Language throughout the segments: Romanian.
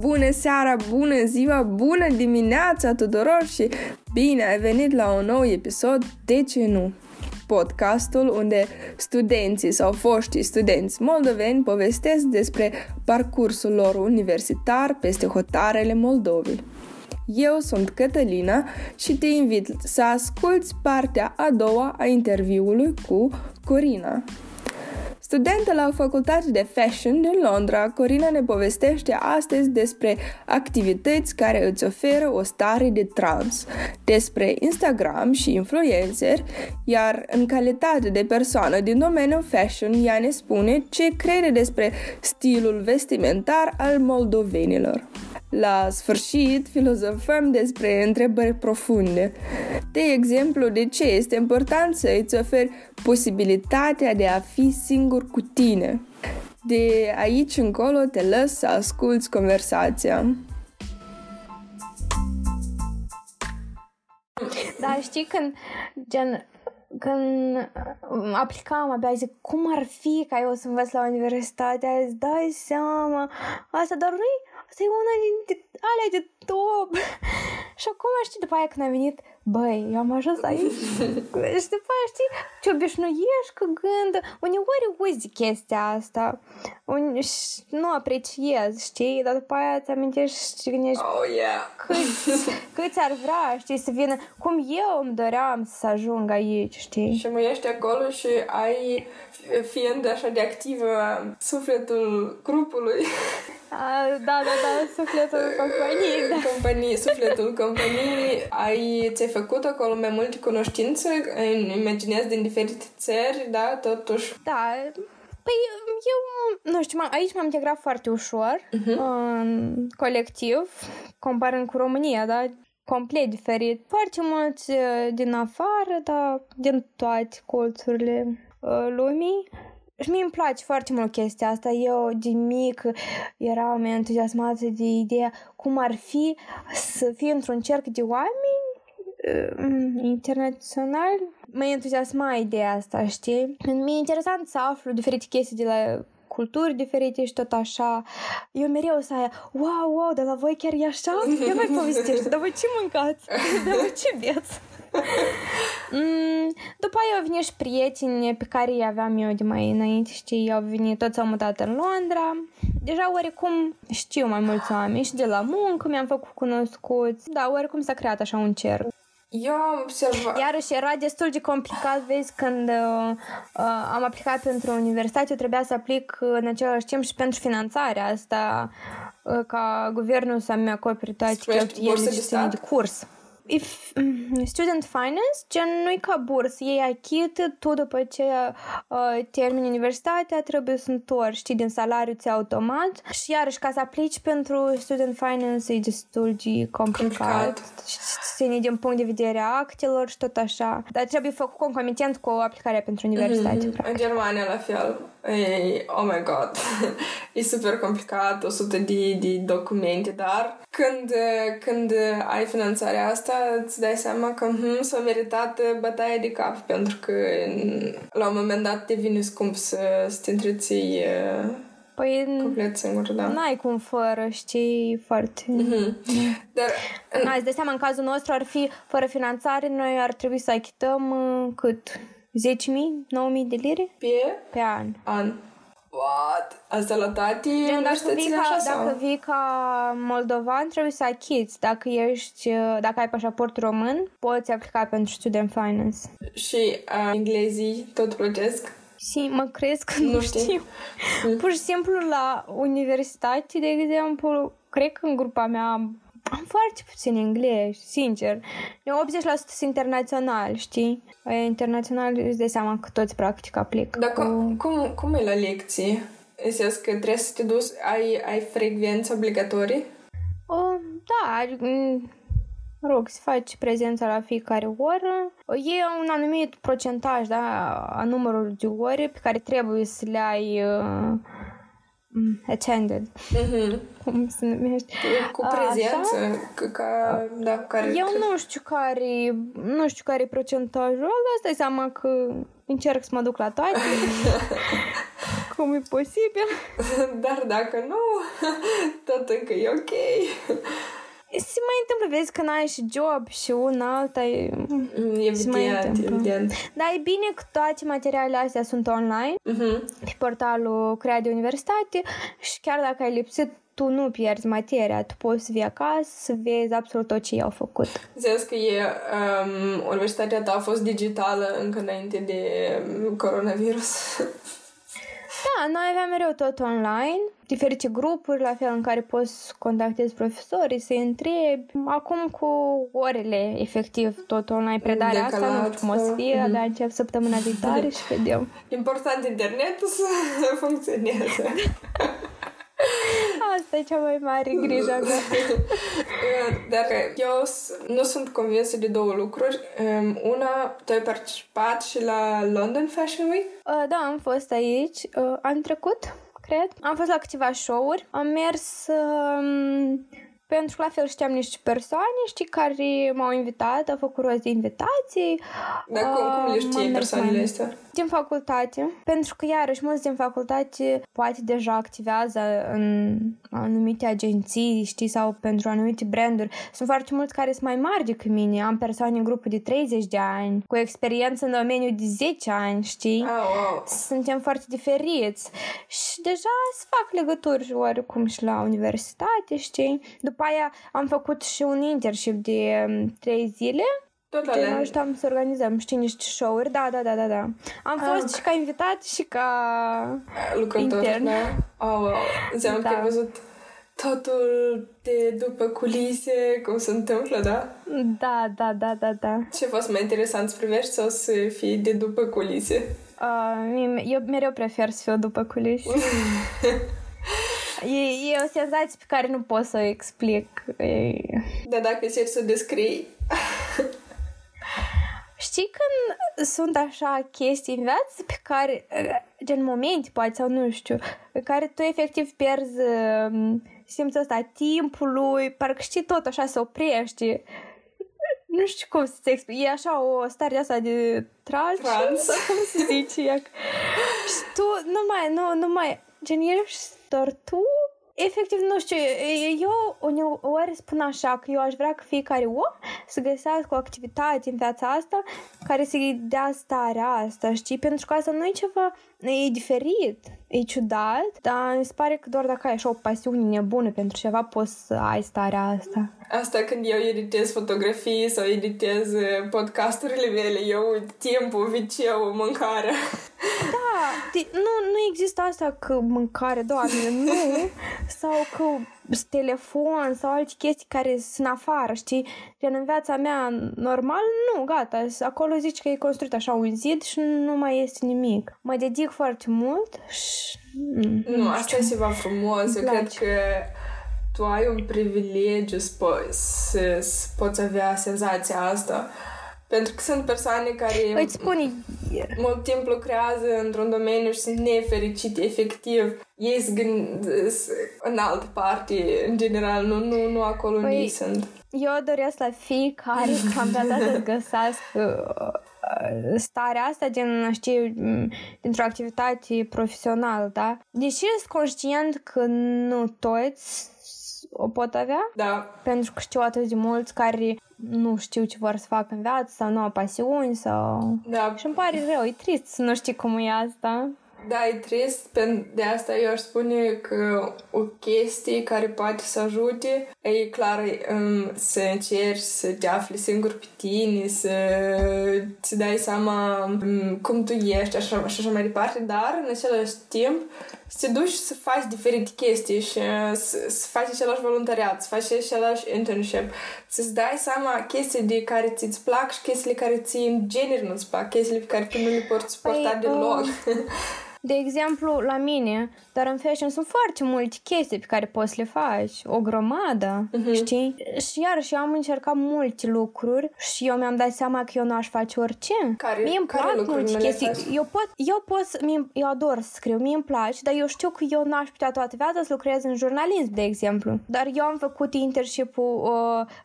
Bună seara, bună ziua, bună dimineața tuturor și bine ai venit la un nou episod De ce nu? Podcastul unde studenții sau foștii studenți moldoveni povestesc despre parcursul lor universitar peste hotarele Moldovei. Eu sunt Cătălina și te invit să asculți partea a doua a interviului cu Corina. Studentă la Facultatea de Fashion din Londra, Corina ne povestește astăzi despre activități care îți oferă o stare de trans, despre Instagram și influenceri, iar în calitate de persoană din domeniul fashion, ea ne spune ce crede despre stilul vestimentar al moldovenilor. La sfârșit, filozofăm despre întrebări profunde. De exemplu, de ce este important să îți oferi posibilitatea de a fi singur cu tine. De aici încolo te las să asculți conversația. Da, știi când aplicam, abia zic, cum ar fi ca eu să învăț la universitate? Îți dai seama, asta doar nu-i? Asta e una din alea de top. Și acum, știi, după aia când am venit, băi, eu am ajuns aici. Și după aia, știi, ce obișnuiești cu gândul. Uneori uiți chestia asta. Nu apreciezi, știi, dar după aia îți amintești și gândești câți ar vrea, știi, să vină. Cum eu îmi doream să ajung aici, știi. Și mă ești acolo și ai, fiind așa de activă, sufletul grupului. Da, sufletul companiei. Da. Sufletul companiei. Ți-ai făcut acolo mai multe cunoștințe, imaginez, din diferite țări, da, totuși. Da, păi eu, nu știu, aici m-am integrat foarte ușor în colectiv, comparând cu România, da, complet diferit. Foarte mulți din afară, da, din toate colțurile lumii. Și mie îmi place foarte mult chestia asta. Eu, de mic, eram entuziasmată de ideea cum ar fi să fii într-un cerc de oameni internațional. Mă entuziasma ideea asta, știi? Mi-e interesant să aflu diferite chestii de la culturi diferite și tot așa. Eu mereu să aia, wow, dar la voi chiar e așa? Eu mai povestești, dar voi ce mâncați? Dar voi ce beți? După aia au venit și prieteni pe care i aveam eu de mai înainte, știi, au venit, toți s-au mutat în Londra. Deja oricum știu mai mulți oameni și de la muncă mi-am făcut cunoscuți. Da, oricum s-a creat așa un cerc. Eu am observat. Iarăși era destul de complicat, vezi, când am aplicat pentru universitate, eu trebuia să aplic în același timp și pentru finanțarea asta, ca guvernul să-mi acopere toate cheltuielile și ține de curs. Student finance, gen nu-i ca bursă, ei achită tu după ce termini universitatea, trebuie să întorci, știi, din salariu ți automat. Și iarăși, ca să aplici pentru student finance e destul de complicat. Și ține din punct de vedere a actelor și tot așa. Dar trebuie făcut concomitent cu aplicarea pentru universitate. În Germania la fel. Ei, oh my god, e super complicat, 100 de documente, dar când ai finanțarea asta, îți dai seama că s-a meritat bătaia de cap, pentru că la un moment dat devine scump să te întreții complet singur, da. N-ai cum fără, știi, foarte... Dar... Îți dai seama, în cazul nostru ar fi, fără finanțare, noi ar trebui să achităm cât... 10.000-9.000 de lire? Pe an. What? Asta la tati universitățile așa sau? Dacă vii ca moldovan, trebuie să achiți. Dacă ai pașaport român, poți aplica pentru student finance. Și englezii tot plătesc? Și mă crezi că nu știu. Pur și simplu la universitate, de exemplu, cred că în grupa mea am foarte puțin engleză, sincer. Eu 80% sunt internațional, știi? Internațional îți dai seama că toți practic aplică. Dar cum e la lecții? Înseamnă că trebuie să te duci, ai frecvență obligatorie? Da, rog, se face prezența la fiecare oră. E un anumit procentaj, da, a numărului de ore pe care trebuie să le ai... attended. Cum se numește? Cu prezență, eu nu știu care e procentajul, dar îți dai seama că încerc să mă duc la toate. cum e posibil. Dar dacă nu, tot încă e ok. Se mai întâmplă, vezi, când ai și job și una alta e... Evident. Dar e bine că toate materialele astea sunt online, pe portalul Crea de Universitate, și chiar dacă ai lipsit, tu nu pierzi materia, tu poți să vii acasă, să vezi absolut tot ce i-au făcut. Zici că universitatea ta a fost digitală încă înainte de coronavirus. Da, noi aveam mereu tot online, diferite grupuri, la fel, în care poți să contactezi profesorii, să-i întrebi. Acum cu orele, efectiv, tot online, predarea asta, nu știu cum o să fie, abia încep săptămâna viitoare și vedem. Important, internetul să funcționeze. Asta e cea mai mare grijă a mea. Dar eu nu sunt convinsă de două lucruri. Una, tu ai participat și la London Fashion Week? Da, am fost aici anul trecut, cred. Am fost la câteva show-uri. Am mers pentru că la fel știam niște persoane, știi, care m-au invitat, au făcut rost de invitații. Dar cum le știi persoanele astea? Din facultate, pentru că iarăși mulți din facultate poate deja activează în anumite agenții, știi, sau pentru anumite branduri. Sunt foarte mulți care sunt mai mari decât mine. Am persoane în grupul de 30 de ani, cu experiență în domeniul de 10 ani, știi? Oh. Suntem foarte diferiți. Și deja se fac legături oricum și la universitate, știi? După aia am făcut și un internship de 3 zile. Tot ne ajutam să organizăm, știi, niște show-uri. Da. Am fost și ca invitat și ca lucrător, intern. Înseamnă că ai văzut totul de după culise, cum se întâmplă, da? Da. Ce a fost mai interesant să privești sau să fii de după culise? Eu mereu prefer să fiu după culise. E o senzație pe care nu pot să o explic. Dar dacă încerci să descrii... Știi când sunt așa chestii în viață pe care, gen momente poate sau nu știu, pe care tu efectiv pierzi simțul ăsta timpului, parcă știi tot așa se oprește. Nu știu cum să-ți explic. E așa o stare de asta de transă, cum se zice. Și tu nu mai, gen ești doar tu. Efectiv, nu știu, eu uneori spun așa, că eu aș vrea că fiecare om să găsească o activitate în viața asta care să-i dea starea asta, știi? Pentru că asta nu e ceva, e diferit, e ciudat, dar mi se pare că doar dacă ai așa o pasiune nebună pentru ceva poți să ai starea asta. Asta când eu editez fotografii sau editez podcasturile mele, eu uit timpul, viciul, mâncarea. Da, nu există asta că mâncare, doamne, nu, sau că telefon sau alte chestii care sunt afară, știi? Gen în viața mea normal, nu, gata, acolo zici că e construit așa un zid și nu mai este nimic. Mă dedic foarte mult și... Nu, asta e ceva frumos, eu cred că tu ai un privilegiu să poți avea senzația asta. Pentru că sunt persoane care mult timp lucrează într-un domeniu și sunt nefericite, efectiv. Ei se gândesc în altă parte, în general, nu acolo unde ei sunt. Eu doresc la fiecare campionat să găsească starea asta, gen, știi, dintr-o activitate profesională, da? Deși sunt conștient că nu toți o pot avea, da. Pentru că știu atât de mulți care nu știu ce vor să facă în viață sau nu au pasiuni sau... Da. Și îmi pare rău, e trist să nu știi cum e asta. Da, e trist, de asta eu aș spune că o chestie care poate să ajute e clar să încerci să te afli singur pe tine, să ți dai seama cum tu ești așa mai departe, dar în același timp să te duci să faci diferite chestii și să faci același voluntariat, să faci același internship, să-ți dai seama chestii de care ți-ți plac și chestiile care ție în genere nu-ți plac, chestiile pe care tu nu le poți suporta deloc. De exemplu, la mine, dar în fashion sunt foarte multe chestii pe care poți să le faci, o grămadă, știi? Și iarăși eu am încercat multe lucruri și eu mi-am dat seama că eu nu aș face orice. Mie îmi plac multe chestii. Eu ador să scriu, mie îmi place, dar eu știu că eu nu aș putea toată viața să lucrez în jurnalism, de exemplu. Dar eu am făcut internship-ul,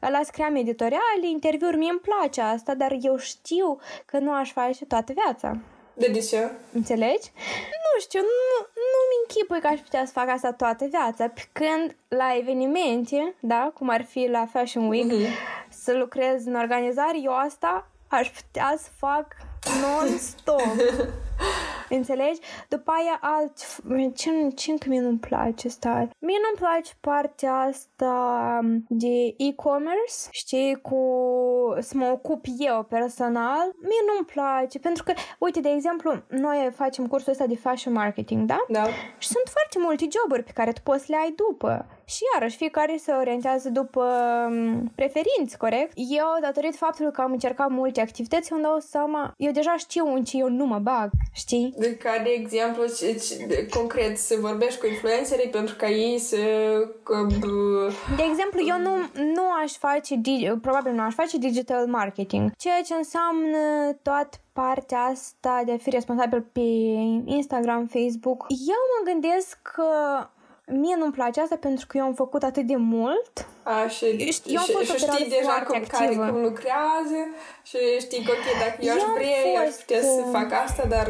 ăla scriam editoriale, interviuri, mie îmi place asta, dar eu știu că nu aș face toată viața. De ce? Înțelegi? Nu știu, nu închipui că aș putea să fac asta toată viața, pe când la evenimente, da, cum ar fi la Fashion Week, să lucrez în organizare, eu asta aș putea să fac non-stop. Înțelegi? După aia ce nu-mi place asta? Mie nu-mi place partea asta de e-commerce, știi, să mă ocup eu personal. Mie nu-mi place, pentru că, uite, de exemplu, noi facem cursul ăsta de fashion marketing, da? Da. Și sunt foarte multe joburi pe care tu poți să le ai după. Și iarăși, fiecare se orientează după preferințe, corect? Eu, datorită faptului că am încercat multe activități, îmi dau seama, eu deja știu în ce eu nu mă bag, știi? De ca, de exemplu, concret, să vorbești cu influencerii pentru ca ei să... De exemplu, eu nu aș face, probabil nu aș face digital marketing, ceea ce înseamnă toată partea asta de a fi responsabil pe Instagram, Facebook. Eu mă gândesc că mie nu-mi place asta pentru că eu am făcut atât de mult. A, și știi deja cum lucrează și știi că, ok, dacă eu aș vrea, eu aș putea să fac asta, dar...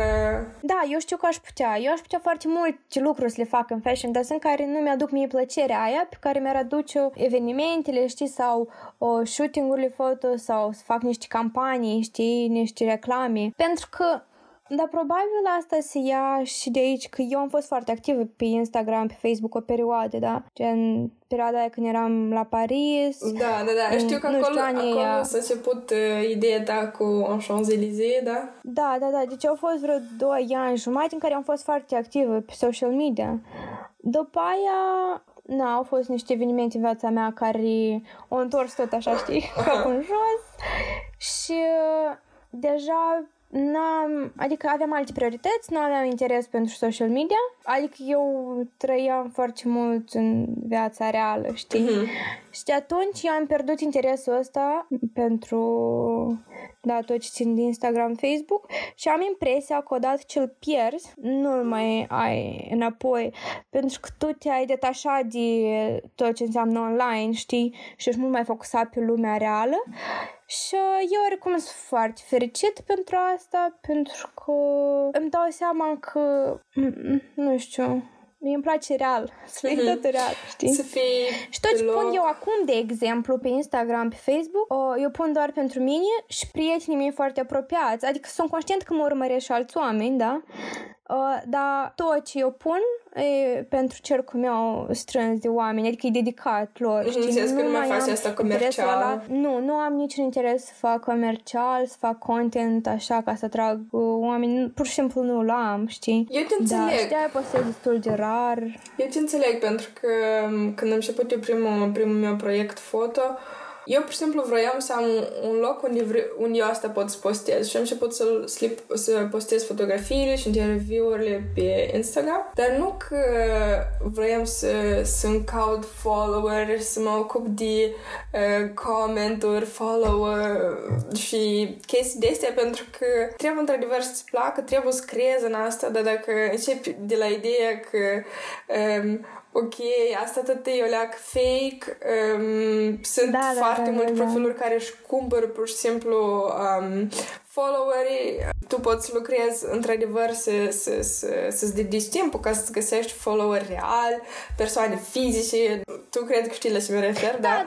Da, eu știu că aș putea. Eu aș putea foarte multe lucruri să le fac în fashion, dar sunt care nu mi-aduc mie plăcerea aia pe care mi-ar aduce evenimentele, știi, sau shooting-urile foto, sau să fac niște campanii, știi, niște reclame. Pentru că dar probabil asta se ia și de aici, că eu am fost foarte activă pe Instagram, pe Facebook o perioadă, da? Gen, perioada aia când eram la Paris. Da. Știu că acolo s-a început ideea ta cu Champs-Élysées, da? Da. Deci au fost vreo 2 ani jumate în care am fost foarte activă pe social media. După aia... Na, au fost niște evenimente în viața mea care au întors tot așa, știi, capul în jos. Și deja... adică aveam alte priorități, nu aveam interes pentru social media, adică eu trăiam foarte mult în viața reală, știi? Și de atunci eu am pierdut interesul ăsta pentru, da, tot ce țin de Instagram, Facebook, și am impresia că odată ce îl pierzi, nu-l mai ai înapoi, pentru că tu te-ai detașat de tot ce înseamnă online, știi? Și ești mult mai focusat pe lumea reală. Și eu oricum sunt foarte fericit pentru asta, pentru că îmi dau seama că, nu știu, mie îmi place real, să fie totul real, știi? Și tot ce pun eu acum, de exemplu, pe Instagram, pe Facebook, eu pun doar pentru mine și prietenii mei foarte apropiați, adică sunt conștient că mă urmăresc și alți oameni, da? Dar tot ce eu pun e pentru cercul meu strâns de oameni, adică e dedicat lor, știi? Nu mai faci asta comercial. Nu am niciun interes să fac comercial, să fac content așa ca să atrag oameni, pur și simplu nu-l am, știi? Eu te înțeleg. Da, de-aia postez destul de rar. Eu te înțeleg, pentru că când am început eu primul meu proiect foto, eu, pur și simplu, vroiam să am un loc unde eu asta pot să postez și am început să postez fotografiile și interviurile pe Instagram, dar nu că vroiam să-mi caut follower, să mă ocup de comenturi, follower și chestii de astea, pentru că trebuie într-adevăr să-ți placă, trebuie să creezi în asta, dar dacă începi de la ideea că... ok, asta tot e o leac fake, sunt multe profiluri care își cumpără pur și simplu followerii. Tu poți să lucrezi într-adevăr să-ți dedici timpul ca să-ți găsești followeri reali, persoane fizice. Tu cred că știi la ce mă refer, da?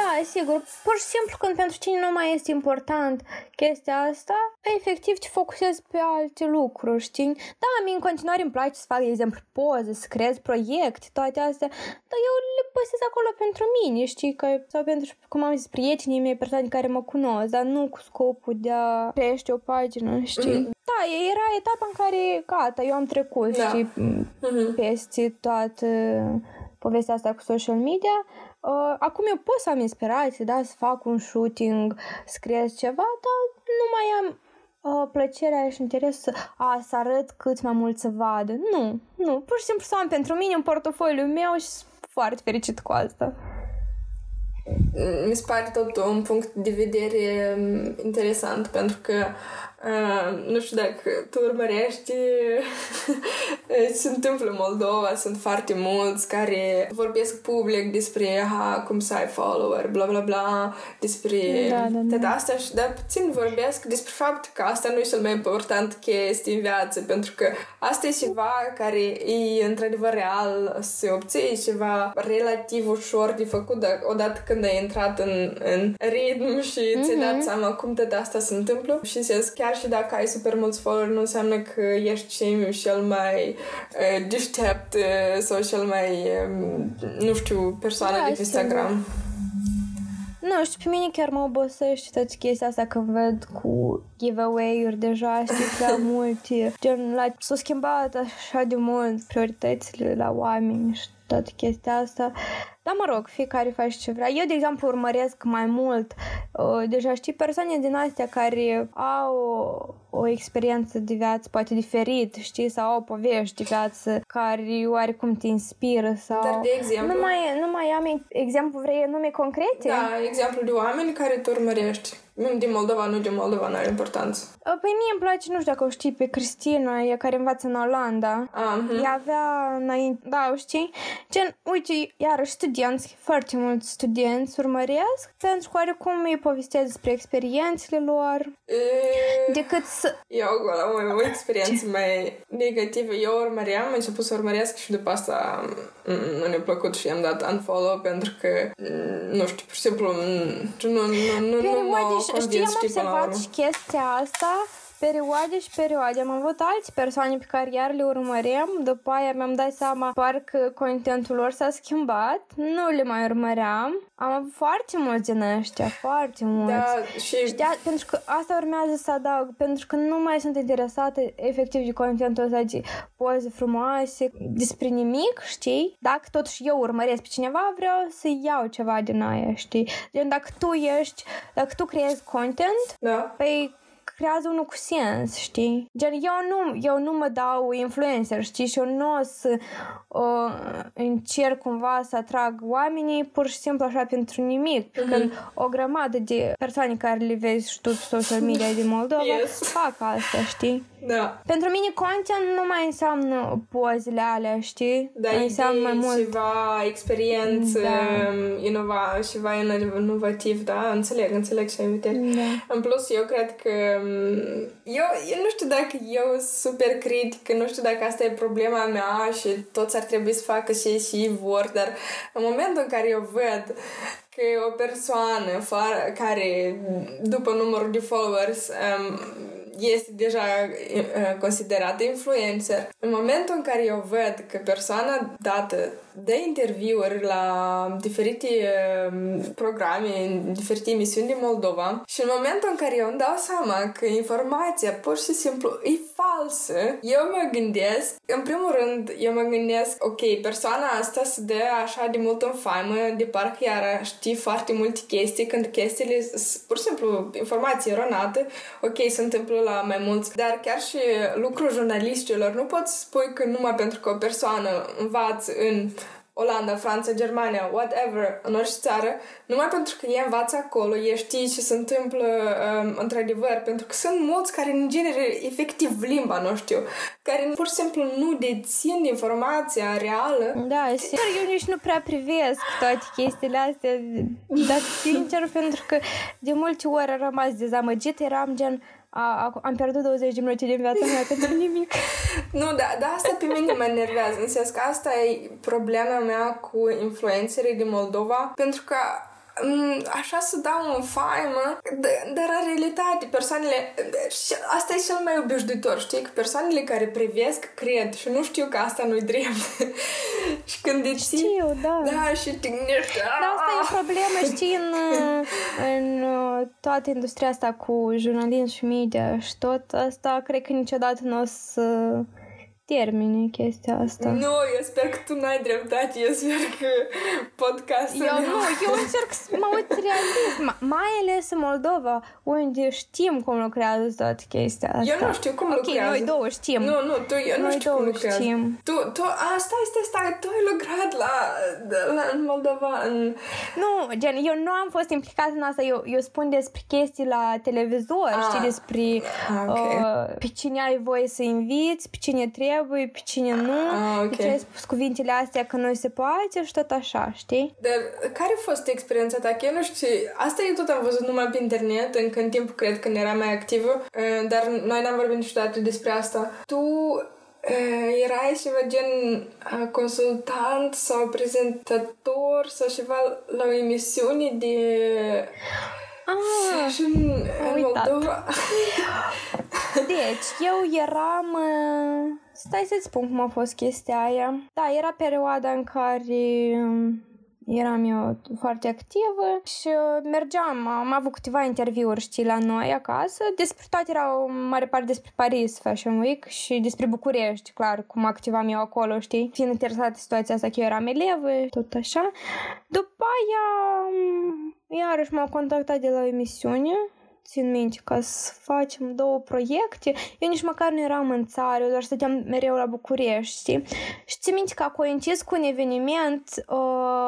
Da, sigur. Pur și simplu când pentru tine nu mai este important chestia asta, efectiv te focusezi pe alte lucruri, știi? Da, mie în continuare îmi place să fac, de exemplu, poze, să creez proiecte, toate astea, dar eu le postez acolo pentru mine, știi? Sau pentru, cum am zis, prietenii mei, persoane care mă cunosc, dar nu cu scopul de a crește o pagină, știi? Da, era etapa în care, gata, eu am trecut, știi, peste toată povestea asta cu social media. Acum eu pot să am inspirație, da, să fac un shooting, să creez ceva, dar nu mai am plăcerea și interesul să arăt cât mai mult să vadă. Nu, pur și simplu să am pentru mine în portofoliul meu și sunt foarte fericit cu asta. mi se pare tot un punct de vedere interesant, pentru că nu știu dacă tu urmărești se întâmplă în Moldova, sunt foarte mulți care vorbesc public despre cum să ai follower, bla bla bla, despre toate astea, și dar puțin vorbesc despre faptul că asta nu e cel mai important chestie în viață, pentru că asta e ceva care e într-adevăr real să obții, e ceva relativ ușor de făcut, dar odată când ai intrat în ritm și ți-ai dat seama cum toate astea se întâmplă și chiar și dacă ai super mulți follower, nu înseamnă că ești cel mai deștept sau cel mai, nu știu, persoană de pe Instagram. Nu știu, pe mine chiar mă obosește toată chestia asta când văd cu giveaway-uri deja, știi, prea multe. Gen, s-au schimbat așa de mult prioritățile la oameni și toată chestia asta. Dar mă rog, fiecare face ce vrea. Eu, de exemplu, urmăresc mai mult deja, știi, persoane din astea care au o experiență de viață poate diferit, știi, sau au povești de viață care oarecum te inspiră sau... Dar de exemplu... Nu mai am exemplu, vrei nume concrete? Da, exemplu de oameni care tu urmărești. Din Moldova, nu din Moldova, n-are importanță. Pe mine îmi place, nu știu dacă o știi, pe Cristina, ea care învață în Olanda. Ea avea înainte... Da, o știi? Gen, uite, iarăși studenți, foarte mulți studenți urmăresc, pentru că oarecum îi povestesc despre experiențele lor. Decât să... Eu am o experiență mai negativă. Eu urmăream, am început să urmăresc și după asta nu ne-a plăcut și i-am dat unfollow, pentru că, nu știu, pur și simplu, nu mă... Știi, am observat și chestia asta, perioade și perioade. Am avut alți persoane pe care iar le urmăream, după aia mi-am dat seama parcă contentul lor s-a schimbat, nu le mai urmăream. Am avut foarte mulți din ăștia, foarte mulți. Da, și... pentru că asta urmează să adaug, pentru că nu mai sunt interesată efectiv de contentul ăsta de poze frumoase, despre nimic, știi? Dacă totuși eu urmăresc pe cineva, vreau să iau ceva din aia, știi? Deci dacă tu creezi content, da. Păi creează unul cu sens, știi? Gen, eu nu mă dau influencer, știi? Și eu nu o să încerc cumva să atrag oamenii pur și simplu așa pentru nimic. Când o grămadă de persoane care le vezi și tu pe social media din Moldova fac asta, știi? Da. Pentru mine content nu mai înseamnă pozele alea, știi? Da, înseamnă mai mult ceva experiență, ceva inovativ, da? Înțeleg ce ai în vedere. Da. În plus, eu cred că eu nu știu dacă eu super critică, nu știu dacă asta e problema mea și toți ar trebui să facă și ei vor, dar în momentul în care eu văd că o persoană care după numărul de followers este deja considerată influencer, în momentul în care eu văd că persoana dată dă interviuri la diferite programe, diferite emisiuni din Moldova, și în momentul în care eu îmi dau seama că informația pur și simplu e falsă, eu mă gândesc, în primul rând, ok, persoana asta se dă așa de mult în faimă, de parcă iar știi foarte multe chestii, când chestiile pur și simplu informație eronată, ok, se întâmplă la mai mulți, dar chiar și lucrul jurnaliștilor, nu poți spui că numai pentru că o persoană învață în Olanda, Franța, Germania, whatever, în orice țară, numai pentru că ei învață acolo, ei știi ce se întâmplă într-adevăr, pentru că sunt mulți care în genere, efectiv limba, nu știu, care pur și simplu nu dețin informația reală. Da, sincer, eu nici nu prea privesc toate chestiile astea, dar sincer, pentru că de multe ori am rămas dezamăgit, eram gen... am pierdut 20 de minute din viața mea pentru nimic. Nu, dar asta pe mine mă enervează. În sens că asta e problema mea cu influencerii din Moldova, pentru că așa să dau în faimă, dar în realitate persoanele, asta e cel mai obișnuitor, știi, că persoanele care privesc cred și nu știu că asta nu-i drept. Și când deci știu, da. Da, și tignești. Dar asta e problemă, știi, în toată industria asta cu jurnalism și media și tot asta, cred că niciodată nu o să termine chestia asta. Nu, eu sper că tu n-ai dreptate, eu sper că podcastul... Eu încerc să mă uit realist, mai ales în Moldova, unde știm cum lucrează toată chestia asta. Eu nu știu cum lucrează. Ok, noi două știm. Nu, eu nu știu cum lucrează. Tu, tu ai lucrat la în Moldova, în... Nu, gen, eu nu am fost implicată în asta, eu spun despre chestii la televizor, știi, despre pe cine ai voie să inviți, pe cine trebuie, pe cine nu, pe ce ai spus cuvintele astea că noi se poate și tot așa, știi? Dar care a fost experiența ta? Că eu nu știu, asta eu tot am văzut numai pe internet, încă în timp cred când era mai activă, dar noi n-am vorbit niciodată despre asta. Tu erai ceva gen consultant sau prezentator sau ceva la o emisiune de... Deci, eu eram... Stai să-ți spun cum a fost chestia aia. Da, era perioada în care eram eu foarte activă și mergeam, am avut câteva interviuri, știi, la noi acasă. Despre toate erau mare parte despre Paris Fashion Week și despre București, clar, cum activam eu acolo, știi, fiind interesată de situația asta că eu eram elevă, tot așa. După aia, iarăși m-au contactat de la o emisiune. Țin minte că să facem două proiecte. Eu nici măcar nu eram în țară, eu doar stăteam mereu la București, știi? Și țin minte că a coincis cu un eveniment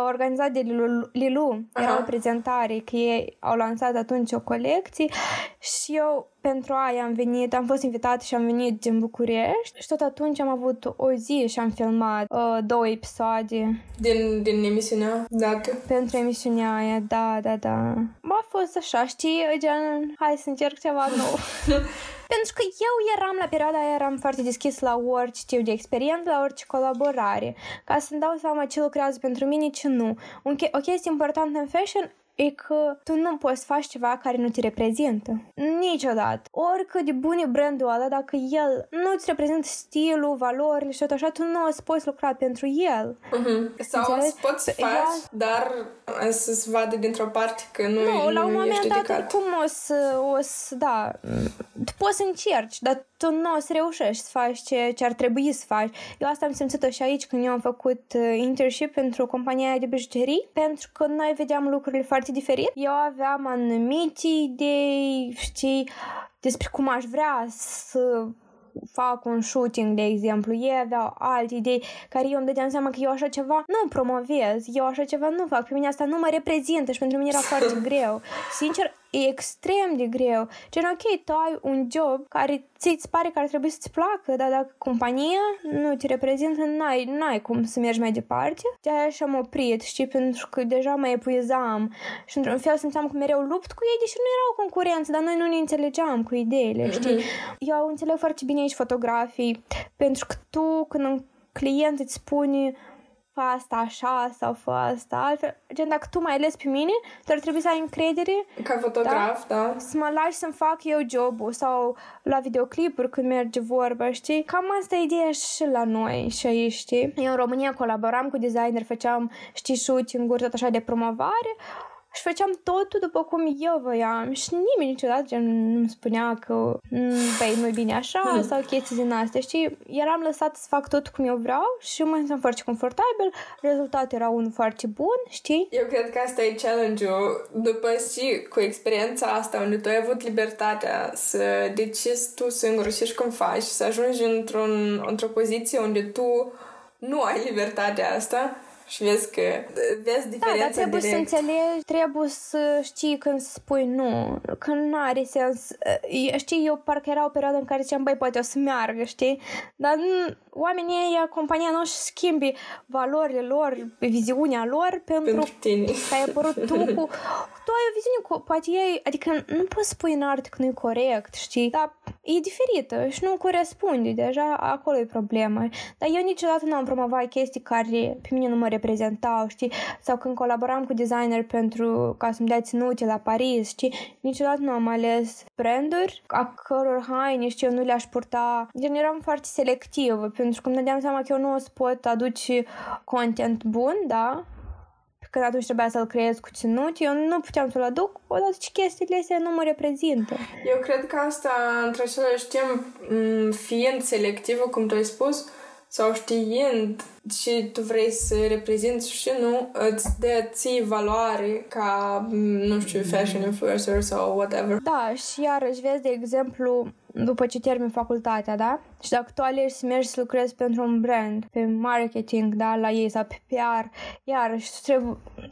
organizat de Lilu. Era o prezentare, că ei au lansat atunci o colecție și eu pentru aia am venit, am fost invitată și am venit din București și tot atunci am avut o zi și am filmat două episoade. Din emisiunea dată? Pentru emisiunea aia, da. M-a fost așa, știi, gen, hai să încerc ceva nou. Pentru că eu eram, la perioada aia, eram foarte deschis la orice tip de experiență, la orice colaborare, ca să-mi dau seama ce lucrează pentru mine, ce nu. O chestie importantă în fashion e că tu nu poți face ceva care nu te reprezintă. Niciodată. Oricât de bun e brandul ăla, dacă el nu-ți reprezintă stilul, valorile și tot așa, tu nu îți poți lucra pentru el. Mm-hmm. Sau îți poți face, dar să-ți vadă dintr-o parte că nu la un moment dat, oricum o să tu poți să încerci, dar tu nu o să reușești să faci ce ar trebui să faci. Eu asta am simțit-o și aici când eu am făcut internship pentru compania de bijuterii, pentru că noi vedeam lucrurile foarte diferit. Eu aveam anumite idei, știi, despre cum aș vrea să fac un shooting, de exemplu. Ei aveau alte idei care eu îmi dădeam seama că eu așa ceva nu promovez, eu așa ceva nu fac, pe mine asta nu mă reprezintă și pentru mine era foarte greu. Sincer, e extrem de greu. Gen, ok, tu ai un job care ți pare că ar trebui să-ți placă, dar dacă compania nu te reprezintă, n-ai cum să mergi mai departe. De-aia și-am oprit, știi, pentru că deja mă epuizam și într-un fel simțeam că mereu lupt cu ei, deși nu era o concurență, dar noi nu ne înțelegeam cu ideile, știi. Eu înțeleg foarte bine aici fotografii, pentru că tu, când un client îți spune fă asta așa sau fă asta altfel, gen, dacă tu mai ales pe mine, tu ar trebui să ai încredere ca fotograf, da? Să mă lași să-mi fac eu job-ul sau la videoclipuri când merge vorba, știi? Cam asta e ideea și la noi și aici, știi? Eu în România colaboram cu designer, făceam, știi, shooting-uri, tot așa de promovare și făceam totul după cum eu voiam și nimeni niciodată, gen, nu-mi spunea că băi, nu-i bine așa sau chestii din astea, știi? Eram lăsat să fac tot cum eu vreau și mă simțeam foarte confortabil, rezultatul era unul foarte bun, știi? Eu cred că asta e challenge-ul după și cu experiența asta unde tu ai avut libertatea să decizi tu singur și cum faci, să ajungi într-o poziție unde tu nu ai libertatea asta. Și vezi diferența direct. Da, dar trebuie să înțelegi, trebuie să știi când spui nu, când nu are sens. Știi, eu parcă era o perioadă în care ziceam, băi, poate o să meargă, știi? Dar oamenii ăia, compania noastră schimbi valorile lor, viziunea lor pentru tine. Că ai apărut tu ai o viziune cu poate ei, adică nu poți spui în artă că nu e corect, știi? Dar e diferită și nu corespunde, deja acolo e problema. Dar eu niciodată n-am promovat chestii care pe mine nu mă reprezentau, știi? Sau când colaboram cu designer pentru ca să-mi dea ținute la Paris, știi? Niciodată nu am ales branduri a căror haine, știi, eu nu le-aș purta. Gen, eram foarte selectivă, pentru că îmi dădeam seama că eu nu o să pot aduce content bun, da? când atunci trebuia să-l creez cu ținut, eu nu puteam să-l aduc, odată și chestiile astea nu mă reprezintă. Eu cred că asta, într-același timp, fiind selectivă, cum tu ai spus, sau știind și tu vrei să reprezinți și nu, îți dă ții valoare ca, nu știu, fashion influencer sau whatever. Da, și iarăși vezi, de exemplu, după ce termin facultatea, da? Și dacă tu alegi să mergi să lucrezi pentru un brand, pe marketing, da, la ei sau pe PR, iarăși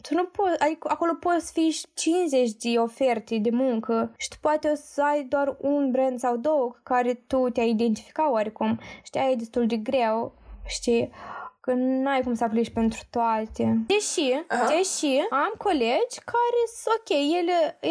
tu nu poți, adică acolo poți fi 50 de oferte de muncă și tu poate o să ai doar un brand sau două care tu te-ai identificat oricum. Știi, e destul de greu, știi, că n-ai cum să aplici pentru toate. Deși am colegi care sunt ok,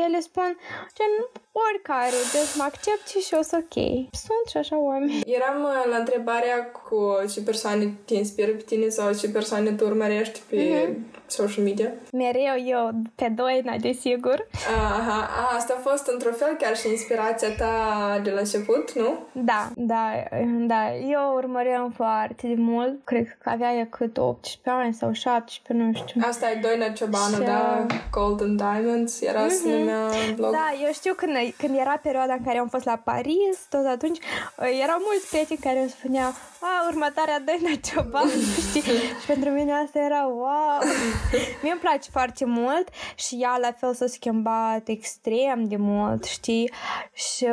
ele spun gen, oricare, deci mă accepti și o să ok. Sunt și așa oameni. Eram la întrebarea cu ce persoane te inspiră pe tine sau ce persoane tu urmărești pe social media. Mereu eu pe Doina, desigur. Aha, asta a fost într-un fel chiar și inspirația ta de la început, nu? Da. Eu urmăream foarte de mult. Cred că avea cât 18 ani sau 17, nu știu. Asta e Doina Ciobană, da? Golden Diamonds, era să numea blog. Da, eu știu când era perioada în care am fost la Paris, tot atunci erau mulți prieteni care îmi spuneau următoarea Doina Ciobană, știi? Și pentru mine asta era wow! Mie îmi place foarte mult și ea la fel s-a schimbat extrem de mult, știi? Și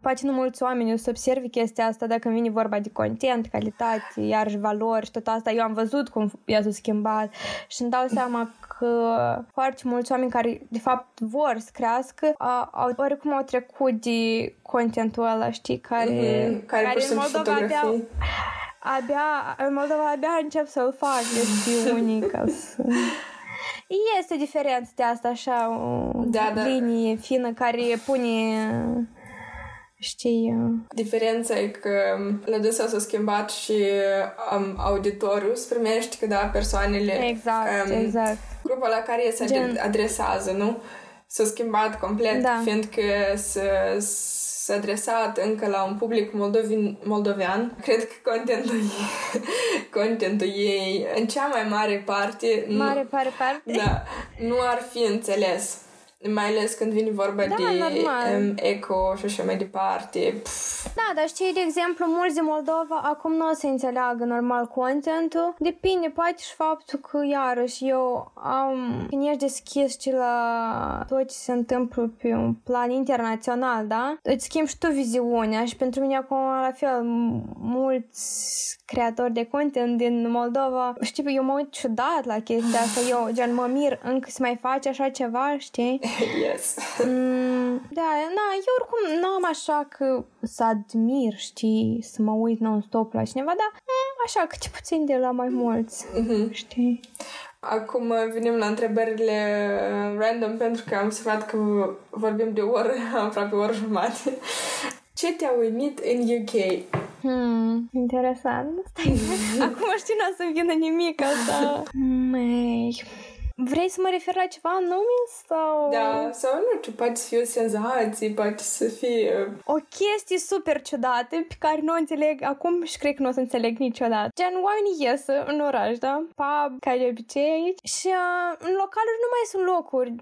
poate nu mulți oameni o să observe chestia asta dacă vine vorba de content, calitate, iarăși valori și tot asta. Eu am văzut cum ea s-a schimbat și îmi dau seama că foarte mulți oameni care de fapt vor să crească oricum au trecut de contentul ăla, știi, care în Moldova abia încep să-l fac, este unică. Este diferență de asta, așa, o linie fină care pune, știi... Diferența e că la dânsa s-a schimbat și auditoriul se primește că, da, persoanele... Exact. Grupul la care se adresează, nu? S-a schimbat complet, fiindcă s-a adresat încă la un public moldovean. Cred că contentul ei în cea mai mare parte... Da, nu ar fi înțeles. Mai ales când vine vorba de eco și așa mai departe. Da, dar știi, de exemplu, mulți din Moldova acum nu o să înțeleagă normal contentul. Depinde, poate și faptul că, iarăși, eu am... Când ești deschis și la tot ce se întâmplă pe un plan internațional, da? Îți schimbi și tu viziunea și pentru mine acum, la fel, mulți creatori de content din Moldova, știi, eu mă uit ciudat la chestia asta, eu, gen, mă mir încă să mai faci așa ceva, știi? Yes. Eu oricum n-am așa că să admir, știi, să mă uit non-stop la cineva, dar așa câte puțin de la mai mulți, știi? Acum venim la întrebările random, pentru că am observat că vorbim de oră, aproape oră jumate. Ce te-a uimit în UK? Interesant. Stai, acum știu, n-o să-mi vină nimic asta. Vrei să mă refer la ceva anume sau... Da, sau nu știu, poate să fie o senzație, poate să fie... O chestie super ciudată pe care nu o înțeleg acum și cred că nu o să înțeleg niciodată. Gen, oamenii ies în oraș, da? Pub, ca de obicei aici. Și în localuri nu mai sunt locuri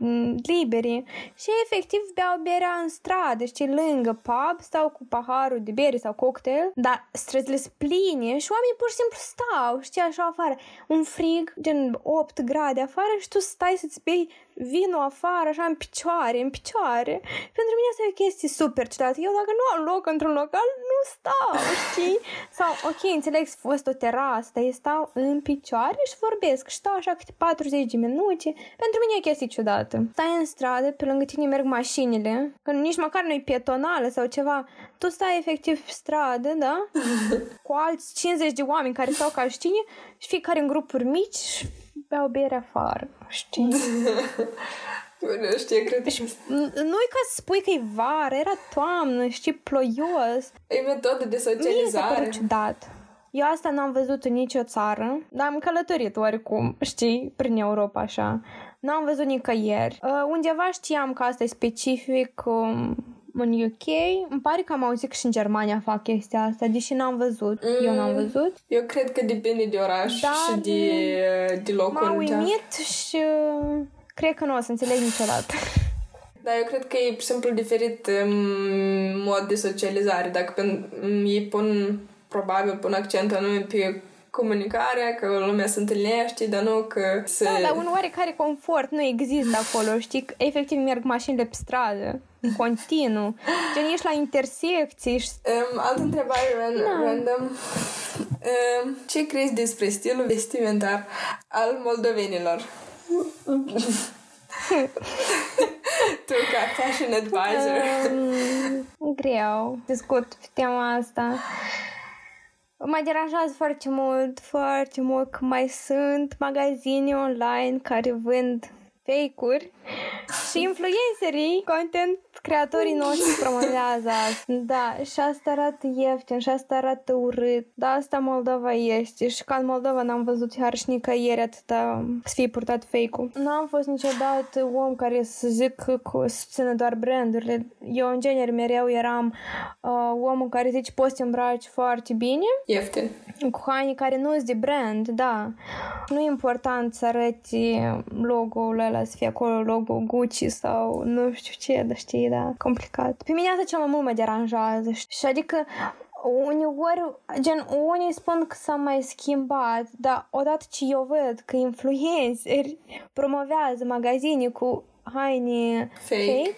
libere. Și efectiv beau berea în stradă, știi, lângă pub, stau cu paharul de bere sau cocktail. Dar străzile sunt pline și oamenii pur și simplu stau, știi, așa afară. Un frig, gen 8 grade afară și tu stai să-ți bei vinul afară, așa, în picioare. Pentru mine asta e o chestie super ciudată. Eu, dacă nu am loc într-un local, nu stau, știi? Sau, ok, înțeleg, a fost o terasă, dar eu stau în picioare și vorbesc. Stau așa câte 40 de minute. Pentru mine e o chestie ciudată. Stai în stradă, pe lângă tine merg mașinile, că nici măcar nu e pietonală sau ceva. Tu stai efectiv pe stradă, da? Cu alți 50 de oameni care stau ca și tine și fiecare în grupuri mici. Beau bere afară, știi? Nu știu, cred că... Nu-i ca să spui că e vară, era toamnă, știi, ploios. E metodă de socializare. Mi s-a părut ciudat. Eu asta n-am văzut în nicio țară, dar am călătorit oricum, știi, prin Europa, așa. N-am văzut nicăieri. Undeva știam că asta e specific... în UK. Îmi pare că am auzit că și în Germania fac chestia asta, deși n-am văzut. Eu n-am văzut. Eu cred că depinde de oraș, dar și de locul. M-a uimit și cred că nu o să înțeleg niciodată. Da, eu cred că e pur și simplu diferit mod de socializare. Dacă ei pun, probabil pun accent anume pe comunicarea, că lumea se întâlnește, dar nu că se... Da, dar un oarecare confort nu există acolo, știi? Efectiv merg mașinile pe stradă, în continuu. Gen, ești la intersecții și... altă întrebare random. Ce crezi despre stilul vestimentar al moldovenilor? Tu, ca fashion advisor. Greu. Discut pe tema asta. Mă deranjează foarte mult, că mai sunt magazine online care vând fake-uri și influencerii, content creatorii noștri promovează asta. Da, și asta arată ieftin, și asta arată urât. Dar asta Moldova este. Și ca în Moldova n-am văzut chiar și nicăieri atâta să fie purtat fake-ul. N-am fost niciodată om care să zic că susține doar brandurile. Eu, în genere, mereu eram omul care zice poți să te îmbraci foarte bine. Ieftin. Cu haine care nu-s de brand, da. Nu e important să arăți logo-ul ăla, să fie acolo logo Gucci sau nu știu ce, dar știi, da, complicat. Pe mine asta cel mai mult mă deranjează. Și adică uneori, gen, unii spun că s-a mai schimbat, dar odată ce eu văd că influenceri promovează magazine cu haine fake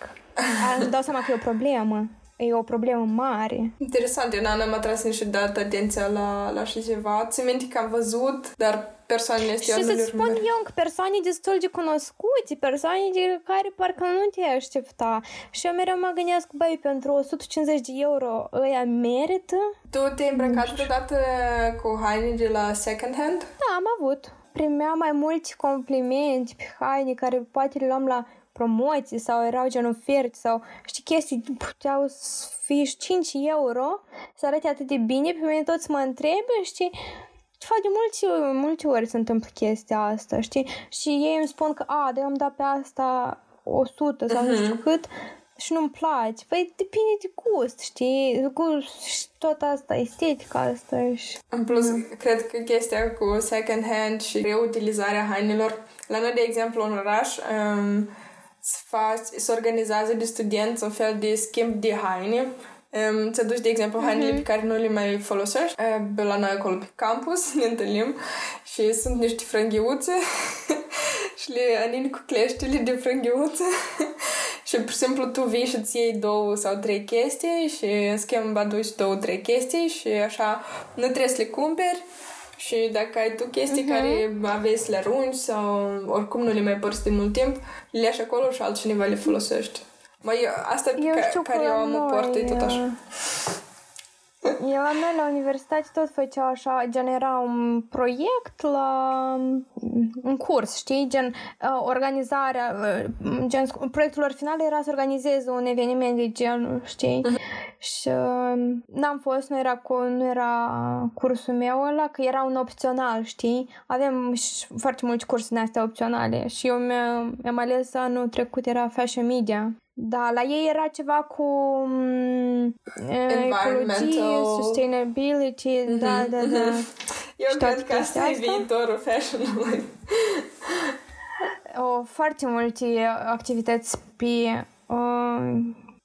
îmi dau seama că e o problemă. E o problemă mare. Interesant, eu n-am atras niciodată atenția la așa ceva. Țin minte că am văzut, dar persoanele astea nu le urmăresc. Și să-ți spun eu că persoane destul de cunoscuți, persoane de care parcă nu te aștepta. Și eu mereu mă gândesc, băi, pentru 150 de euro ăia merită? Tu te-ai îmbrăcat vreodată cu haine de la second hand? Da, am avut. Primeam mai mulți complimente pe haine care poate le luam la promoții sau erau gen oferte sau știi chestii, puteau să fie 5 euro, să arate atât de bine, pe mine toți mă întrebe, știi, de multe ori se întâmplă chestia asta, știi, și ei îmi spun că, dar eu am dat pe asta 100 sau nu știu cât și nu-mi place, păi depinde de gust, știi, gust și tot asta, estetica asta și... În plus, cred că chestia cu second hand și reutilizarea hainelor, la noi, de exemplu, în oraș, se organizează de studenți un fel de schimb de haine. Ți aduci, de exemplu, hainele pe care nu le mai folosești. La noi acolo pe campus ne întâlnim și sunt niște frânghiuțe și le anini cu cleștile de frânghiuțe și pur și simplu tu vii și îți iei 2 sau 3 chestii și în schimb aduci 2-3 chestii și așa nu trebuie să le cumperi. Și dacă ai tu chestii care aveai să le arunci sau oricum nu le mai părți de mult timp, le lași acolo și altcineva le folosește. Asta pe care eu am o poartă e tot așa. Eu la noi la universitate tot făceau așa, gen era un proiect la un curs, știi, gen organizarea, gen proiectul lor final era să organizeze un eveniment de genul, știi, și n-am fost, nu era cursul meu ăla, că era un opțional, știi, avem foarte mulți cursuri din astea opționale și eu mi-am ales anul trecut era Fashion Media. Da, la ei era ceva cu ecologie, sustainability, da. Eu cred că asta e viitorul fashion-ului. Foarte multe activități pe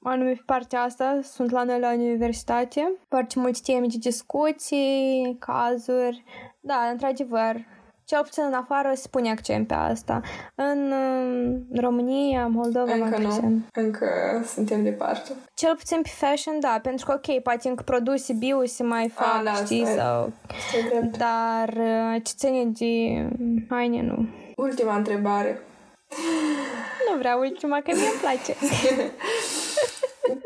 anume pe partea asta sunt la noi la universitate. Foarte multe teme de discuții, cazuri, da, într-adevăr. Cel puțin în afară se pune accent pe asta. În România, Moldova, încă nu. Încă suntem departe. Cel puțin pe fashion, da, pentru că, ok, poate încă produse bio se mai fac, da, știi, sau... Dar ce ține de haine, nu. Ultima întrebare. Nu vreau ultima, că mie îmi place.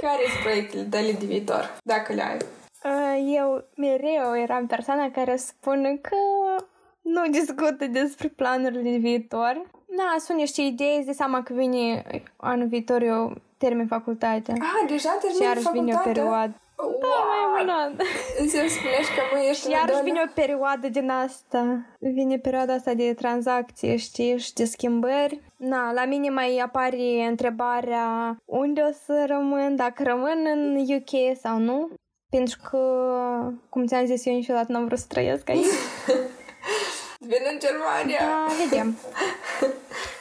Care sunt proiectele tale de viitor, dacă le ai? Eu mereu eram persoana care spune că nu discută despre planurile de viitor. Da, sunt niște idei, îți dai seama că vine anul viitor eu termin facultatea. Deja termin facultatea? Și iarăși vine o perioadă. Da, mai un an. Înseamnă spunești că mă ești iar Doina? Vine o perioadă din asta. Vine perioada asta de tranzacție, știi, și de schimbări. Na, la mine mai apare întrebarea unde o să rămân, dacă rămân în UK sau nu. Pentru că, cum ți-am zis, eu niciodată n-am vrut să trăiesc aici. Vin în Germania! Da, vedem.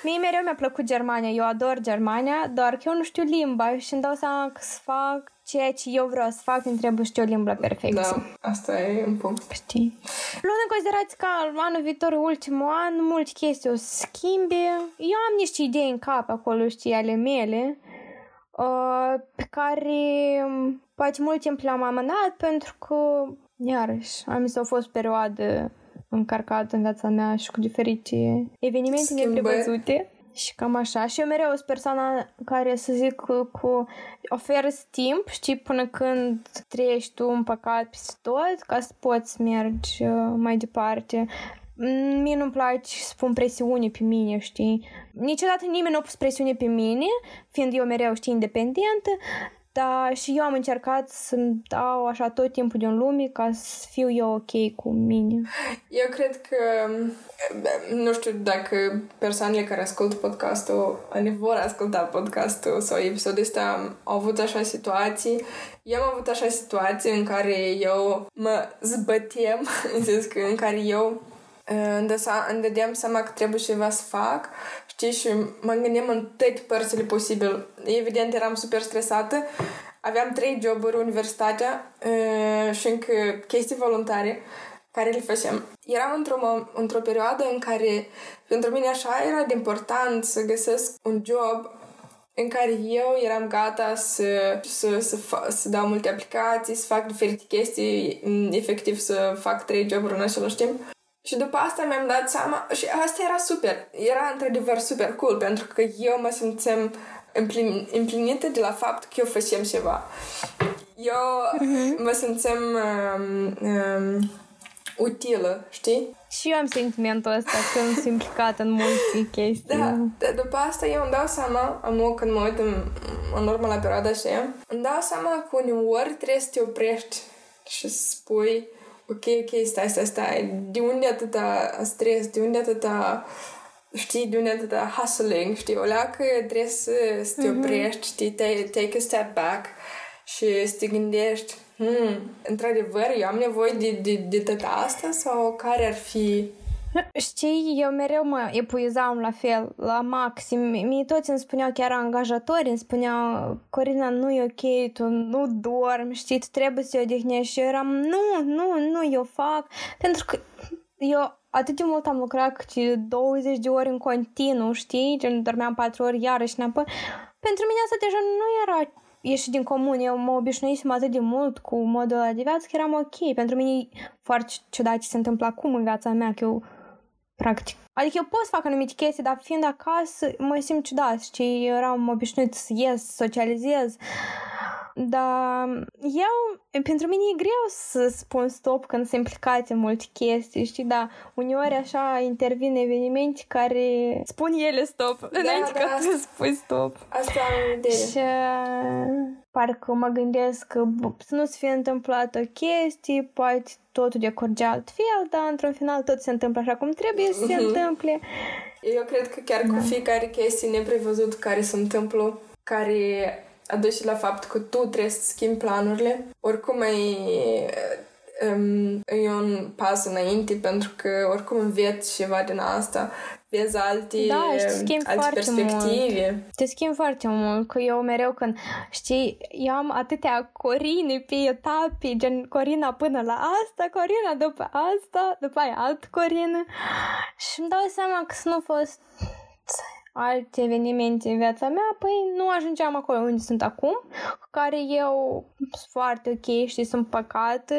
Mie mereu mi-a plăcut Germania, eu ador Germania, doar că eu nu știu limba și îmi dau seama că să fac ceea ce eu vreau să fac, îmi trebuie și o limbă perfectă. Da, asta e un punct. Știi? Luând în considerație că anul viitor, ultimul an, multe chestii o să schimbe. Eu am niște idei în cap acolo, știi, ale mele, pe care poate mult timp le-am amânat pentru că, iarăși, a fost perioadă încărcată în viața mea și cu diferite evenimente neprevăzute. Și cam așa. Și eu mereu sunt persoana care, să zic, cu oferi timp, știi, până când treci tu în păcat peste tot, ca să poți mergi mai departe. Mie nu-mi place să pun presiune pe mine, știi. Niciodată nimeni nu a pus presiune pe mine, fiind eu mereu, știi, independentă, dar și eu am încercat să-mi dau așa tot timpul din lume ca să fiu eu ok cu mine. Eu cred că, nu știu dacă persoanele care ascultă podcastul, ale vor asculta podcastul sau episodul ăsta, au avut așa situații. Eu am avut așa situații în care eu mă zbăteam, în care eu îmi dădeam seama că trebuie ceva să fac, știi, și mă gândeam în toate părțile posibil. Evident, eram super stresată, aveam 3 joburi, universitatea și încă chestii voluntare care le făceam. Eram într-o perioadă în care pentru mine așa era de important să găsesc un job în care eu eram gata să dau multe aplicații, să fac diferite chestii, efectiv să fac 3 joburi în același timp. Și după asta mi-am dat seama și asta era super, era într-adevăr super cool, pentru că eu mă simțeam împlinită de la fapt că eu făceam ceva. Eu mă simțeam utilă, știi? Și eu am sentimentul ăsta când sunt implicată în multe chestii. Da, după asta eu îmi dau seama, amu, când mă uit în urmă la perioada aceea, îmi dau seama că uneori trebuie să te oprești și să spui ok, stai, de unde atâta stres, de unde atâta, știi, de unde atâta hustling, știi, o leacă trebuie să te oprești, știi, take a step back și să te gândești, într-adevăr, eu am nevoie de tot asta sau care ar fi? Știi, eu mereu mă epuizam la fel, la maxim. Mie toți îmi spuneau, chiar angajatori îmi spuneau, Corina, nu e ok, tu nu dormi, știi, tu trebuie să te odihnești. Și eu eram, nu, eu fac. Pentru că eu atât de mult am lucrat câte 20 de ori în continuu, știi, gen dormeam 4 ori iarăși înapoi. Pentru mine asta deja nu era ieșit din comun. Eu mă obișnuisem atât de mult cu modul ăla de viață că eram ok. Pentru mine foarte ciudat ce se întâmplă acum în viața mea, că eu practic. Adică eu pot să fac anumite chestii, dar fiind acasă, mă simt ciudat, știi? Eu eram obișnuit să ies, să socializez. Dar pentru mine e greu să spun stop când sunt implicate multe chestii, știi? Dar uneori așa intervin evenimente care spun ele stop, înainte ca tu spui stop. Asta am idee. Și parcă mă gândesc că să nu-ți fie întâmplat o chestie, poate totul decurge altfel, dar într-un final tot se întâmplă așa cum trebuie să se întâmple. Eu cred că chiar cu fiecare chestie neprevăzut care se întâmplă, care aduce la faptul că tu trebuie să schimbi planurile, oricum e un pas înainte, pentru că oricum înveți ceva din asta, vezi alte perspective. Mult. Te schimbi foarte mult, că eu mereu când, știi, eu am atâtea Corine pe etape, gen Corina până la asta, Corina după asta, după aia alt Corina, și îmi dau seama că nu a fost alte evenimente în viața mea, păi nu ajungeam acolo unde sunt acum, cu care eu sunt foarte ok, știi, sunt păcată,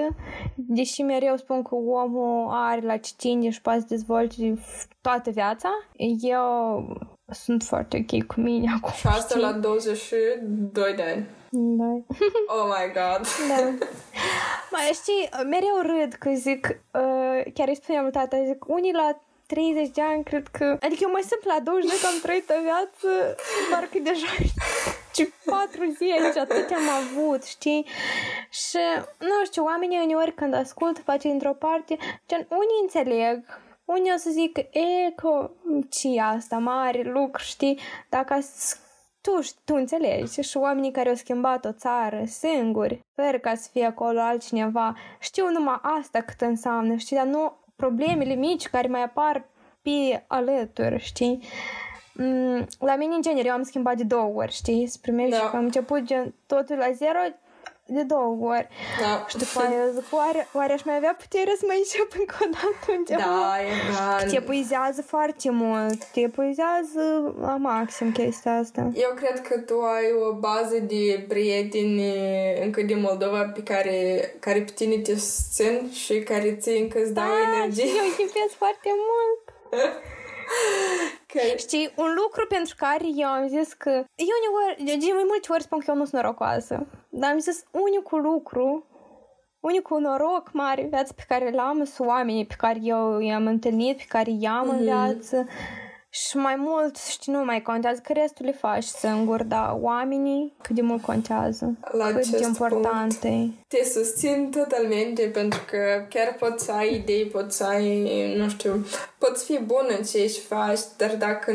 deși mereu spun că omul are la ce tinde și poate să dezvolte toată viața. Eu sunt foarte ok cu mine acum. Și asta la 22 de ani. Da. Oh my god. Da. Mai știi, mereu râd că zic, chiar îi spuneam tata, zic, unii la 30 de ani, cred că... Adică eu mă simt la 22 că am trăit o viață, doar că deja și 40, atât am avut, știi? Și, nu știu, oamenii uneori când ascult, face dintr-o parte, gen, unii înțeleg, unii o să zic, că ce asta, mare lucru, știi? Dacă tu înțelegi și oamenii care au schimbat o țară singuri, fără ca să fie acolo altcineva, știu numai asta cât înseamnă, știi? Dar nu problemele mici care mai apar pe alături, știi? La mine, în genere, eu am schimbat de 2 ori, știi? Spre și că am început gen, totul la 0 de 2 ori. Da. Și după aia eu zic, oare aș mai avea putere să mai încep încă o dată undeva? Da, e da. Te epuizează foarte mult. Te epuizează la maxim chestia asta. Eu cred că tu ai o bază de prieteni încă din Moldova pe care pe tine te susțin și care ți încă îți dau energie. Da, și eu iubesc foarte mult. Okay. Știi, un lucru pentru care eu am zis că eu de mai multe ori spun că eu nu sunt norocoasă, dar am zis unicul noroc mare viață pe care l-am sunt oamenii pe care eu i-am întâlnit, pe care i-am în viață. Și mai mult, știi, nu mai contează, că restul le faci singur, dar oamenii cât de mult contează, la cât de importante. Te susțin totalmente, pentru că chiar poți să ai idei, poți să ai, nu știu, poți fi bună în ce își faci, dar dacă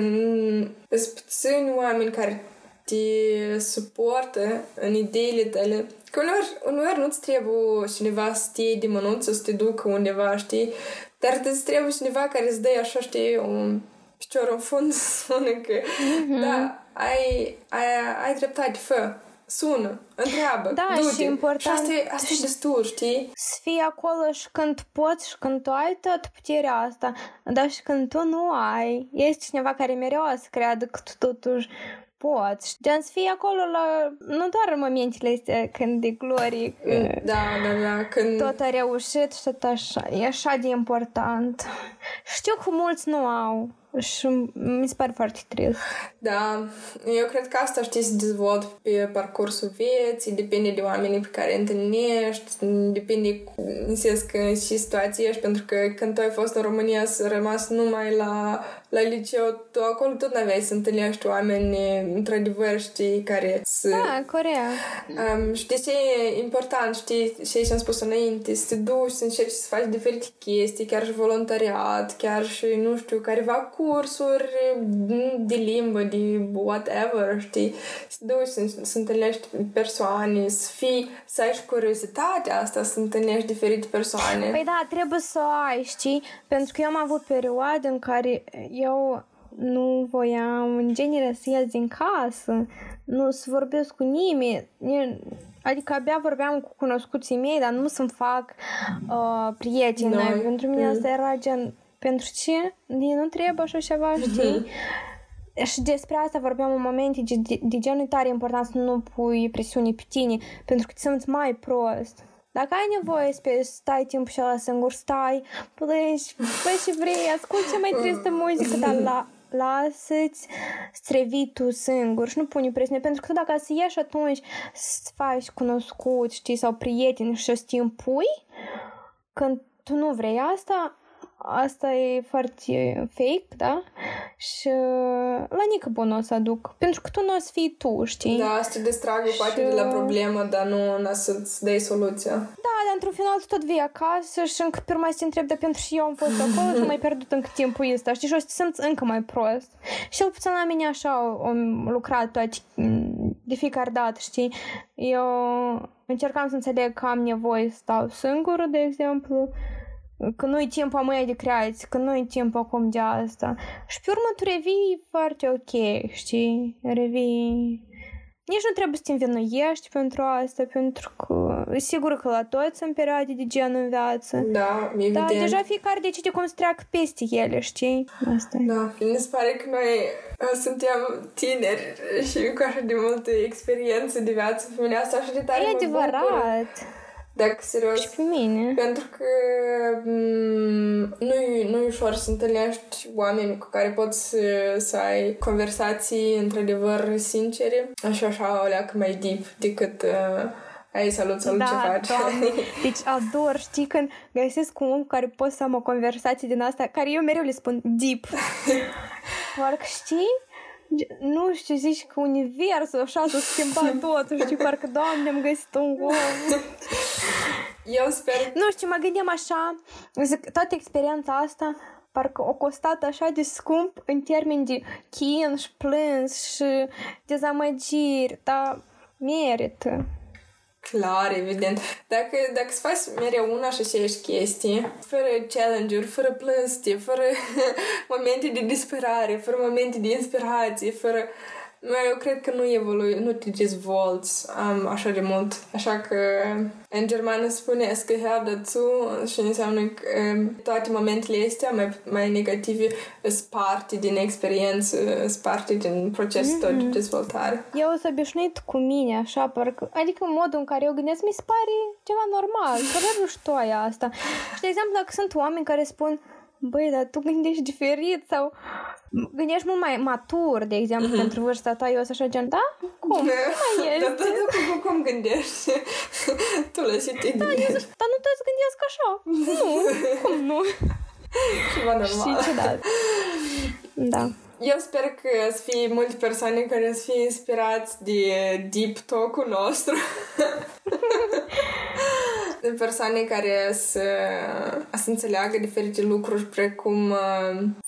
îți puțini oameni care te suportă în ideile tale, că uneori nu-ți trebuie cineva să te iei de mânuță, să te ducă undeva, știi, dar îți trebuie cineva care îți dă așa, știi, piciorul în fund, sună că da, ai dreptate, sună, întreabă, da, du-te. Și important, asta e destul, știi? Să fii acolo și când poți și când tu ai toată puterea asta, dar și când tu nu ai, este cineva care mereu o să creadă că tu totuși poți. Gen să fii acolo nu doar în momentele astea când e glorie, da, când tot a reușit și tot așa. E așa de important. Știu că mulți nu au și mi se pare foarte trist. Da, eu cred că asta, știi, se dezvoltă pe parcursul vieții, depinde de oamenii pe care întâlnești, depinde în sens că și situație ești, pentru că când tu ai fost în România să rămas numai la liceu, tu acolo tot n-aveai să întâlnești oameni într-adevăr, știi, care să... Da, Corea. Știi ce e important, știi, și aici am spus înainte, să te duci, să începi să faci diferite chestii, chiar și voluntariat, chiar și, nu știu, careva cursuri de limbă, de whatever, știi, să duci, să întâlnești persoane, să ai și curiozitatea asta, să întâlnești diferite persoane. Păi da, trebuie să o ai, știi, pentru că eu am avut perioade în care eu nu voiam în genere să ies din casă, nu să vorbesc cu nimeni, adică abia vorbeam cu cunoscuții mei, dar nu să-mi fac prieteni. Noi. Pentru mine asta era gen, pentru ce? Nu trebuie așa ceva, știi? Și despre asta vorbeam în momente de genul tare important să nu pui presiune pe tine, pentru că te simți mai prost. Dacă ai nevoie să stai timpul și ăla singur, stai, plângi, fă și vrei, asculti cea mai tristă muzică, dar lasă-ți strevii tu singur și nu pune presiune, pentru că dacă să ieși atunci să faci cunoscut, știi, sau prieteni și o să te impui, când tu nu vrei asta e foarte fake, da? Și la nică bună o să aduc, pentru că tu nu o să fii tu, știi? Da, să te distragă poate de la problemă, dar nu să-ți dai soluția. Da, dar într-un final tu tot vei acasă și încă pe urmă să te întrebi, dar pentru și eu am fost acolo, nu mai pierdut încă timpul ăsta, știi? Și o să te simți încă mai prost. Și eu puțin la mine așa am lucrat toate de fiecare dată, știi? Eu încercam să înțeleg că am nevoie să stau singură, de exemplu, că nu-i timp amâia de creație, că nu-i timp acum de asta. Și pe urmă tu revii foarte ok, știi? Revii... Nici nu trebuie să te învinuiești pentru asta, pentru că e sigur că la toți sunt perioade de genul în viață. Da, evident. Dar deja fiecare decide cum să treacă peste ele, știi? Asta. Da. Mi se pare că noi suntem tineri și cu așa de multe experiențe de viață. Pe mine asta așa de tare mă bucură. E adevărat. Dacă serios, și pe mine. Pentru că nu e ușor să întâlnești oameni cu care poți să ai conversații într-adevăr sincere. Așa o leacă mai deep decât ai salut da, ce faci. Doamne. Deci ador, știi, când găsesc un om cu care pot să am o conversație din asta, care eu mereu le spun deep. Parcă știi? nu știu, zici că universul așa s-a schimbat totul, știi, parcă, Doamne, am găsit un om. Eu sper. Nu știu, mă gândeam așa, zic, toată experiența asta parcă o costat așa de scump în termeni de chin și plâns și dezamăgiri, dar merită. Clar, evident. Dacă îți faci mereu una și aceeași chestii, fără challenge-uri, fără plânsete, fără momente de disperare, fără momente de inspirație, fără... Eu cred că nu evolui, nu te dezvolți așa de mult. Așa că în germană spune Scheherde zu și înseamnă că toate momentele astea mai negative sunt parte din experiență, sunt parte din procesul tău de dezvoltare. Eu sunt obișnuit cu mine, așa, parcă, adică modul în care eu gândesc mi se pare ceva normal, că nu știu aia asta. Și de exemplu, dacă sunt oameni care spun: băi, dar tu gândești diferit sau gândești mult mai matur, de exemplu, pentru vârsta ta, eu sunt așa gen, da? Cum? Mai ești? Da, cum gândești? Tu lăsi te gândești. Dar nu toți gândesc așa. Nu, cum nu? Ceva normal. Și ciudat. Da. Eu sper că să fie multe persoane care să fie inspirați de deep talk-ul nostru. De persoane care să înțeleagă diferite lucruri, precum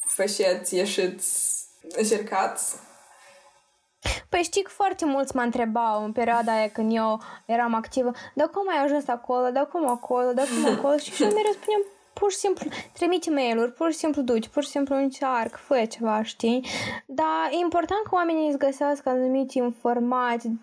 fășeți, ieșiți, încercați. Păi știi că foarte mulți mă întrebau în perioada aia când eu eram activă, dar cum ai ajuns acolo, dar cum acolo? Și eu mereu spuneam, pur și simplu, trimite mail-uri, pur și simplu duci, pur și simplu încearcă, fă ceva, știi? Dar e important că oamenii îți găsească anumite informații.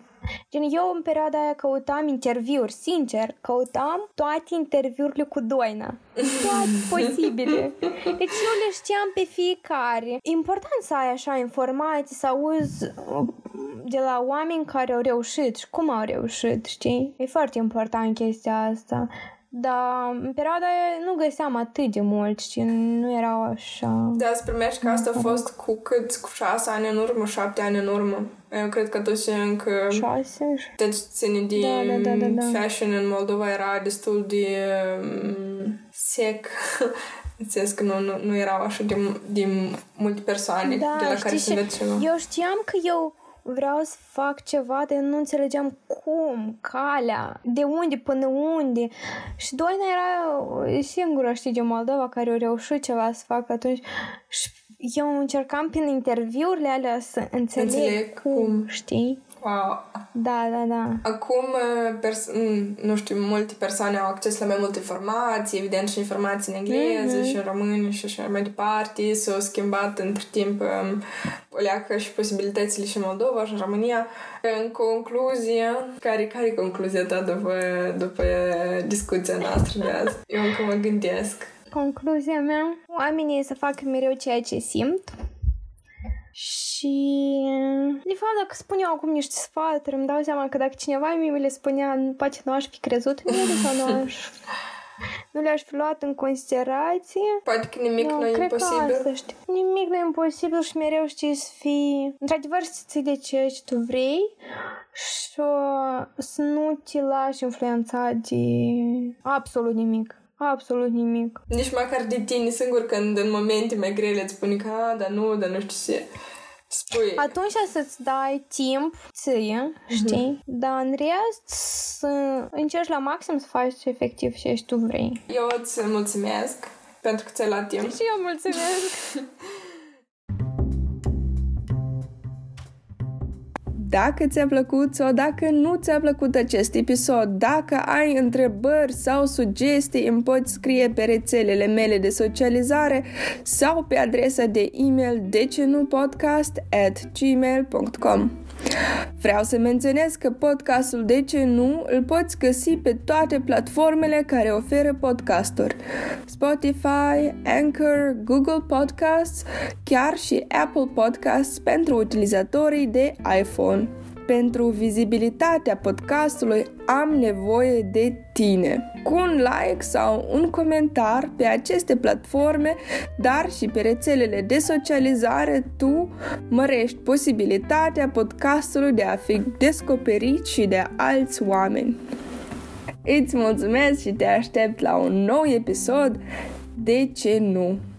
Gen, eu în perioada aia căutam interviuri, sincer, căutam toate interviurile cu Doina. Toate posibile. Deci eu le știam pe fiecare. E important să ai așa informații, să auzi de la oameni care au reușit și cum au reușit, știi? E foarte important chestia asta. Dar în perioada aia nu găseam atât de mult și nu erau așa... Da, îți primești că asta a fost cu cât? Cu 6 ani în urmă, 7 ani în urmă. Eu cred că atunci încă... 6? Deci ține de da. Fashion în Moldova era destul de sec. Înțeles că nu erau așa de multe persoane de la care se înveți ceva. Eu știam că eu... vreau să fac ceva, dar nu înțelegeam cum, calea, de unde până unde. Și Doina era singura, știi, din Moldova care a reușit ceva să facă atunci. Și eu încercam prin interviurile alea să înțeleg cum, știi? Wow. Da. Acum, nu știu, multe persoane au acces la mai multe informații, evident și informații în engleză și în română și așa mai departe. S-au schimbat între timp poleacă și posibilitățile și în Moldova și în România. În concluzie, care e concluzia ta după discuția noastră de azi? Eu încă mă gândesc. Concluzia mea, oamenii să facă mereu ceea ce simt. Și, de fapt, dacă spun eu acum niște sfaturi, îmi dau seama că dacă cineva mi le spunea, poate nu aș fi crezut în ele sau nu le-aș fi luat în considerație. Poate că nimic nu e imposibil. Asta, nimic nu e imposibil și mereu știi să fii... Într-adevăr, să ții de ceea ce tu vrei și să nu te lași influența de absolut nimic. Nici măcar de tine singur, când în momente mai grele îți spune că dar nu știu ce. Spui. Atunci să-ți dai timp ție, știi? Dar în rest să încerci la maxim să faci efectiv ce tu vrei. Eu îți mulțumesc pentru că ți-ai luat timp. Și eu mulțumesc! Dacă ți-a plăcut sau dacă nu ți-a plăcut acest episod, dacă ai întrebări sau sugestii, îmi poți scrie pe rețelele mele de socializare sau pe adresa de e-mail decenupodcast@gmail.com. Vreau să menționez că podcastul De ce nu îl poți găsi pe toate platformele care oferă podcasturi: Spotify, Anchor, Google Podcasts, chiar și Apple Podcasts pentru utilizatorii de iPhone. Pentru vizibilitatea podcastului am nevoie de tine. Cu un like sau un comentar pe aceste platforme, dar și pe rețelele de socializare, tu mărești posibilitatea podcastului de a fi descoperit și de alți oameni. Îți mulțumesc și te aștept la un nou episod De ce nu?